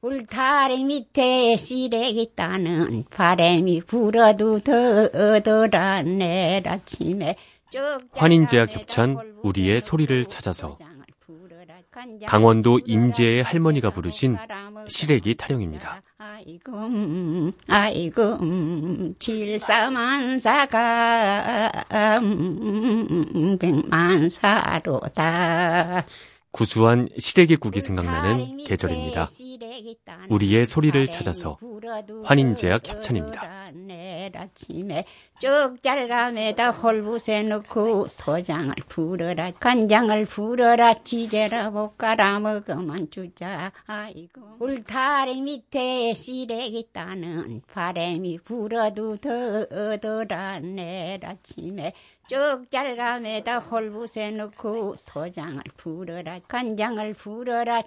울타리 밑에 시래기 따는 바람이 불어도 더더란 내 아침에. 환인제약 협찬 우리의 소리를 찾아서, 강원도 인제의 할머니가 부르신 시래기 타령입니다. 아이고, 칠사만사가 백만사로다. 구수한 시래기국이 생각나는 계절입니다. 우리의 소리를 찾아서, 환인제약 협찬입니다. 쪽잘감에다 홀붓에 넣고 도장을 풀어라, 간장을 풀어라, 지제라 볶아라 먹으면 주자. 아이고, 울타리 밑에 시래기 따는 바람이 불어도 더더라 내일 아침에. 쪽잘감에다 홀붓에 넣고 도장을 풀어라, 간장을 풀어라.